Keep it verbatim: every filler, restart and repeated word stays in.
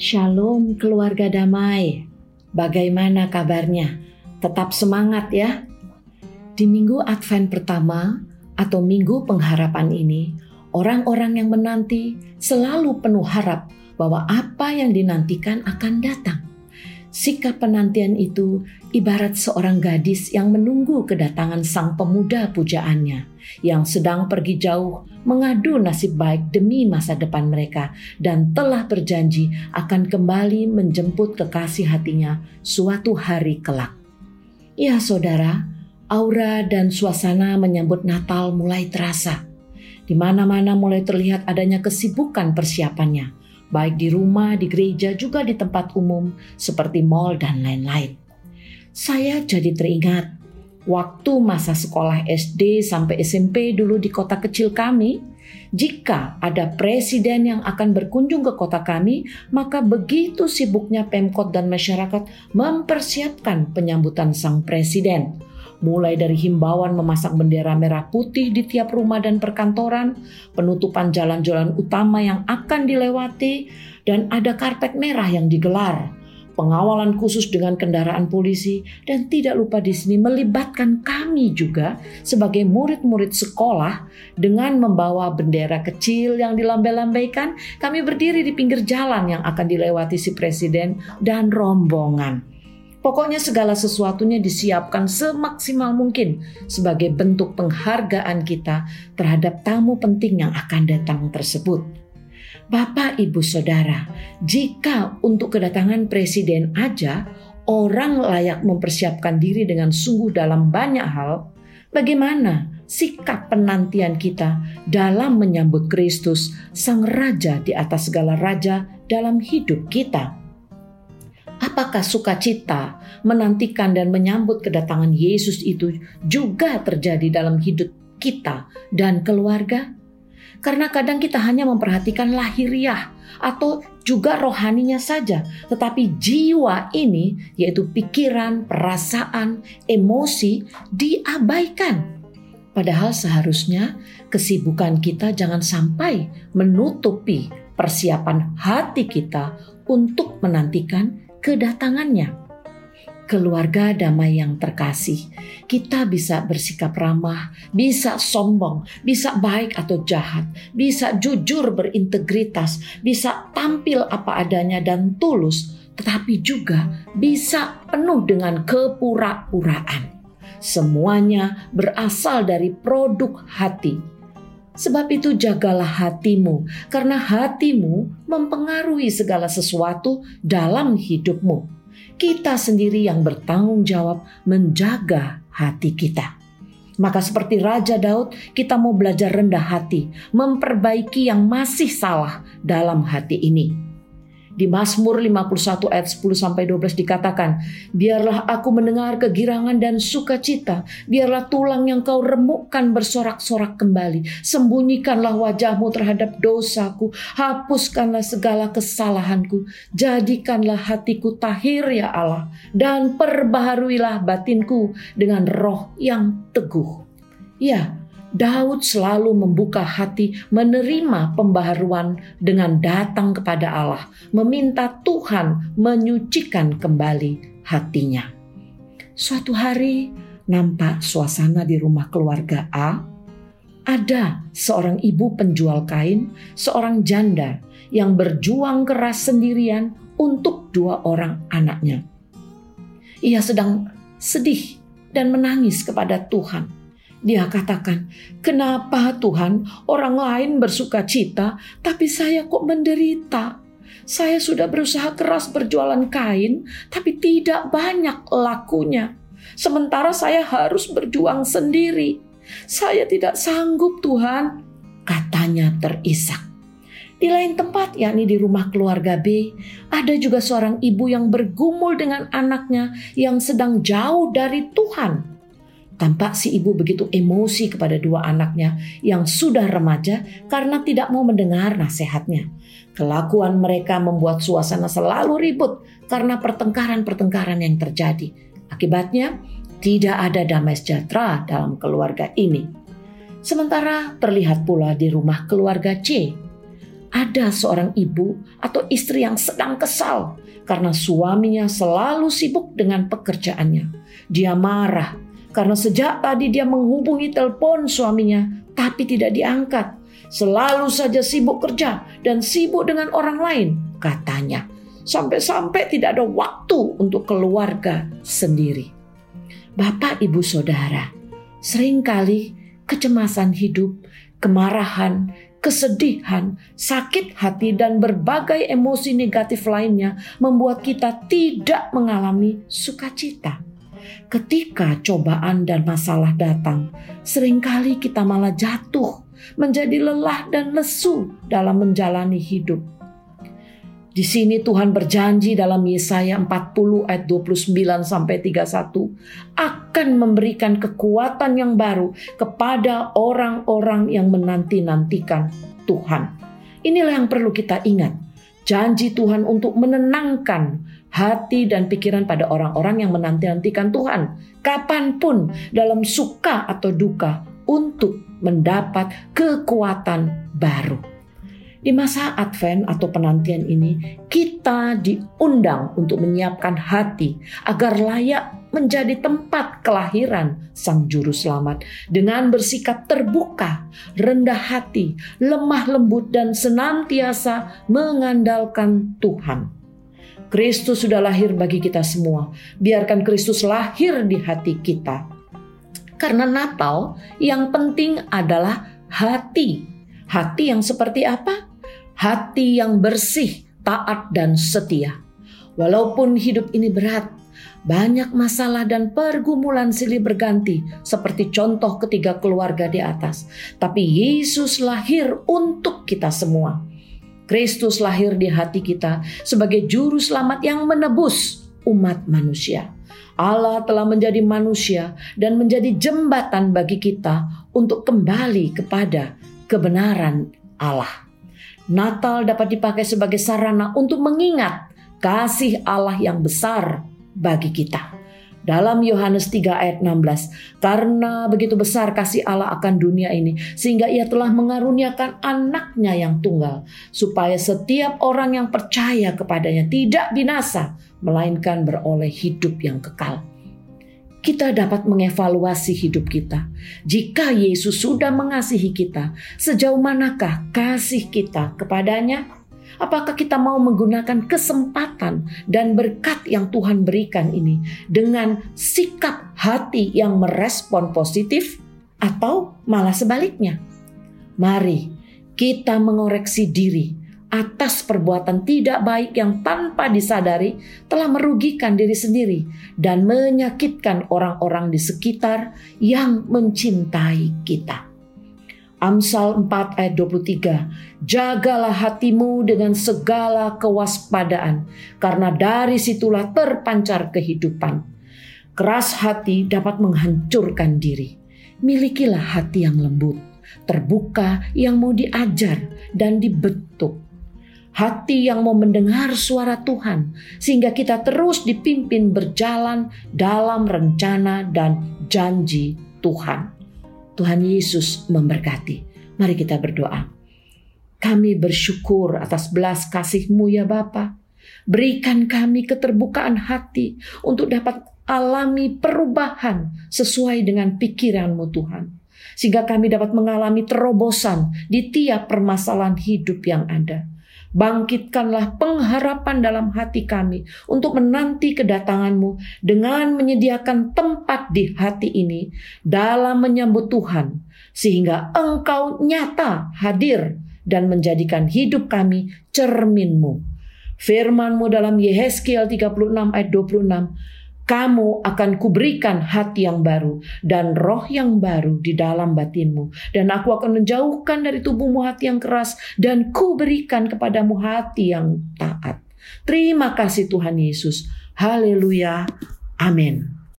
Shalom keluarga damai, bagaimana kabarnya? Tetap semangat ya. Di minggu Advent pertama atau minggu pengharapan ini, orang-orang yang menanti selalu penuh harap bahwa apa yang dinantikan akan datang. Sikap penantian itu ibarat seorang gadis yang menunggu kedatangan sang pemuda pujaannya, yang sedang pergi jauh mengadu nasib baik demi masa depan mereka dan telah berjanji akan kembali menjemput kekasih hatinya suatu hari kelak. Ya saudara, aura dan suasana menyambut Natal mulai terasa. Di mana-mana mulai terlihat adanya kesibukan persiapannya, baik di rumah, di gereja, juga di tempat umum seperti mal dan lain-lain. Saya jadi teringat, waktu masa sekolah S D sampai S M P dulu di kota kecil kami, jika ada presiden yang akan berkunjung ke kota kami, maka begitu sibuknya Pemkot dan masyarakat mempersiapkan penyambutan sang presiden. Mulai dari himbauan memasang bendera merah putih di tiap rumah dan perkantoran, penutupan jalan-jalan utama yang akan dilewati, dan ada karpet merah yang digelar, pengawalan khusus dengan kendaraan polisi, dan tidak lupa di sini melibatkan kami juga sebagai murid-murid sekolah dengan membawa bendera kecil yang dilambai-lambaikan. Kami berdiri di pinggir jalan yang akan dilewati si presiden dan rombongan. Pokoknya segala sesuatunya disiapkan semaksimal mungkin sebagai bentuk penghargaan kita terhadap tamu penting yang akan datang tersebut. Bapak, Ibu, Saudara, jika untuk kedatangan presiden aja orang layak mempersiapkan diri dengan sungguh dalam banyak hal, bagaimana sikap penantian kita dalam menyambut Kristus, Sang Raja di atas segala raja dalam hidup kita? Apakah sukacita menantikan dan menyambut kedatangan Yesus itu juga terjadi dalam hidup kita dan keluarga? Karena kadang kita hanya memperhatikan lahiriah atau juga rohaninya saja, tetapi jiwa ini, yaitu pikiran, perasaan, emosi, diabaikan. Padahal seharusnya kesibukan kita jangan sampai menutupi persiapan hati kita untuk menantikan kedatangannya. Keluarga damai yang terkasih, kita bisa bersikap ramah, bisa sombong, bisa baik atau jahat, bisa jujur berintegritas, bisa tampil apa adanya dan tulus, tetapi juga bisa penuh dengan kepura-puraan. Semuanya berasal dari produk hati. Sebab itu jagalah hatimu, karena hatimu mempengaruhi segala sesuatu dalam hidupmu. Kita sendiri yang bertanggung jawab menjaga hati kita. Maka seperti Raja Daud, kita mau belajar rendah hati, memperbaiki yang masih salah dalam hati ini. Di Mazmur lima puluh satu ayat sepuluh sampai dua belas dikatakan, biarlah aku mendengar kegirangan dan sukacita, biarlah tulang yang kau remukkan bersorak-sorak kembali. Sembunyikanlah wajahmu terhadap dosaku, hapuskanlah segala kesalahanku, jadikanlah hatiku tahir ya Allah, dan perbaharuilah batinku dengan roh yang teguh. Ya, Daud selalu membuka hati menerima pembaharuan dengan datang kepada Allah, meminta Tuhan menyucikan kembali hatinya. Suatu hari nampak suasana di rumah keluarga A, ada seorang ibu penjual kain, seorang janda yang berjuang keras sendirian untuk dua orang anaknya. Ia sedang sedih dan menangis kepada Tuhan. Dia katakan, kenapa Tuhan orang lain bersuka cita, tapi saya kok menderita? Saya sudah berusaha keras berjualan kain, tapi tidak banyak lakunya. Sementara saya harus berjuang sendiri. Saya tidak sanggup Tuhan, katanya terisak. Di lain tempat, yakni di rumah keluarga B, ada juga seorang ibu yang bergumul dengan anaknya yang sedang jauh dari Tuhan. Tampak si ibu begitu emosi kepada dua anaknya yang sudah remaja karena tidak mau mendengar nasihatnya. Kelakuan mereka membuat suasana selalu ribut karena pertengkaran-pertengkaran yang terjadi. Akibatnya, tidak ada damai sejahtera dalam keluarga ini. Sementara terlihat pula di rumah keluarga C, ada seorang ibu atau istri yang sedang kesal karena suaminya selalu sibuk dengan pekerjaannya. Dia marah karena sejak tadi dia menghubungi telepon suaminya tapi tidak diangkat. Selalu saja sibuk kerja dan sibuk dengan orang lain, katanya. Sampai-sampai tidak ada waktu untuk keluarga sendiri. Bapak, ibu, saudara, seringkali kecemasan hidup, kemarahan, kesedihan, sakit hati dan berbagai emosi negatif lainnya membuat kita tidak mengalami sukacita. Ketika cobaan dan masalah datang, seringkali kita malah jatuh, menjadi lelah dan lesu dalam menjalani hidup. Di sini Tuhan berjanji dalam Yesaya empat puluh ayat dua puluh sembilan sampai tiga puluh satu akan memberikan kekuatan yang baru kepada orang-orang yang menanti-nantikan Tuhan. Inilah yang perlu kita ingat. Janji Tuhan untuk menenangkan hati dan pikiran pada orang-orang yang menanti-nantikan Tuhan. Kapanpun dalam suka atau duka untuk mendapat kekuatan baru. Di masa Advent atau penantian ini, kita diundang untuk menyiapkan hati agar layak menjadi tempat kelahiran Sang Juru Selamat dengan bersikap terbuka, rendah hati, lemah lembut dan senantiasa mengandalkan Tuhan. Kristus sudah lahir bagi kita semua. Biarkan Kristus lahir di hati kita. Karena Natal yang penting adalah hati. Hati yang seperti apa? Hati yang bersih, taat dan setia. Walaupun hidup ini berat, banyak masalah dan pergumulan silih berganti seperti contoh ketiga keluarga di atas. Tapi Yesus lahir untuk kita semua. Kristus lahir di hati kita sebagai juru selamat yang menebus umat manusia. Allah telah menjadi manusia dan menjadi jembatan bagi kita untuk kembali kepada kebenaran Allah. Natal dapat dipakai sebagai sarana untuk mengingat kasih Allah yang besar bagi kita. Dalam Yohanes tiga ayat enam belas, karena begitu besar kasih Allah akan dunia ini, sehingga ia telah mengaruniakan anaknya yang tunggal, supaya setiap orang yang percaya kepadanya tidak binasa, melainkan beroleh hidup yang kekal. Kita dapat mengevaluasi hidup kita. Jika Yesus sudah mengasihi kita, sejauh manakah kasih kita kepadanya? Apakah kita mau menggunakan kesempatan dan berkat yang Tuhan berikan ini dengan sikap hati yang merespon positif atau malah sebaliknya? Mari kita mengoreksi diri atas perbuatan tidak baik yang tanpa disadari telah merugikan diri sendiri dan menyakitkan orang-orang di sekitar yang mencintai kita. Amsal empat ayat dua puluh tiga, jagalah hatimu dengan segala kewaspadaan karena dari situlah terpancar kehidupan. Keras hati dapat menghancurkan diri. Milikilah hati yang lembut, terbuka yang mau diajar dan dibentuk. Hati yang mau mendengar suara Tuhan, sehingga kita terus dipimpin berjalan dalam rencana dan janji Tuhan. Tuhan Yesus memberkati. Mari kita berdoa. Kami bersyukur atas belas kasih-Mu ya Bapa. Berikan kami keterbukaan hati untuk dapat alami perubahan sesuai dengan pikiran-Mu Tuhan. Sehingga kami dapat mengalami terobosan di tiap permasalahan hidup yang ada. Bangkitkanlah pengharapan dalam hati kami untuk menanti kedatangan-Mu dengan menyediakan tempat di hati ini dalam menyambut Tuhan, sehingga Engkau nyata hadir dan menjadikan hidup kami cermin-Mu. Firman-Mu dalam Yehezkiel tiga puluh enam ayat dua puluh enam, kamu akan kuberikan hati yang baru dan roh yang baru di dalam batinmu. Dan aku akan menjauhkan dari tubuhmu hati yang keras dan kuberikan kepadamu hati yang taat. Terima kasih Tuhan Yesus. Haleluya. Amin.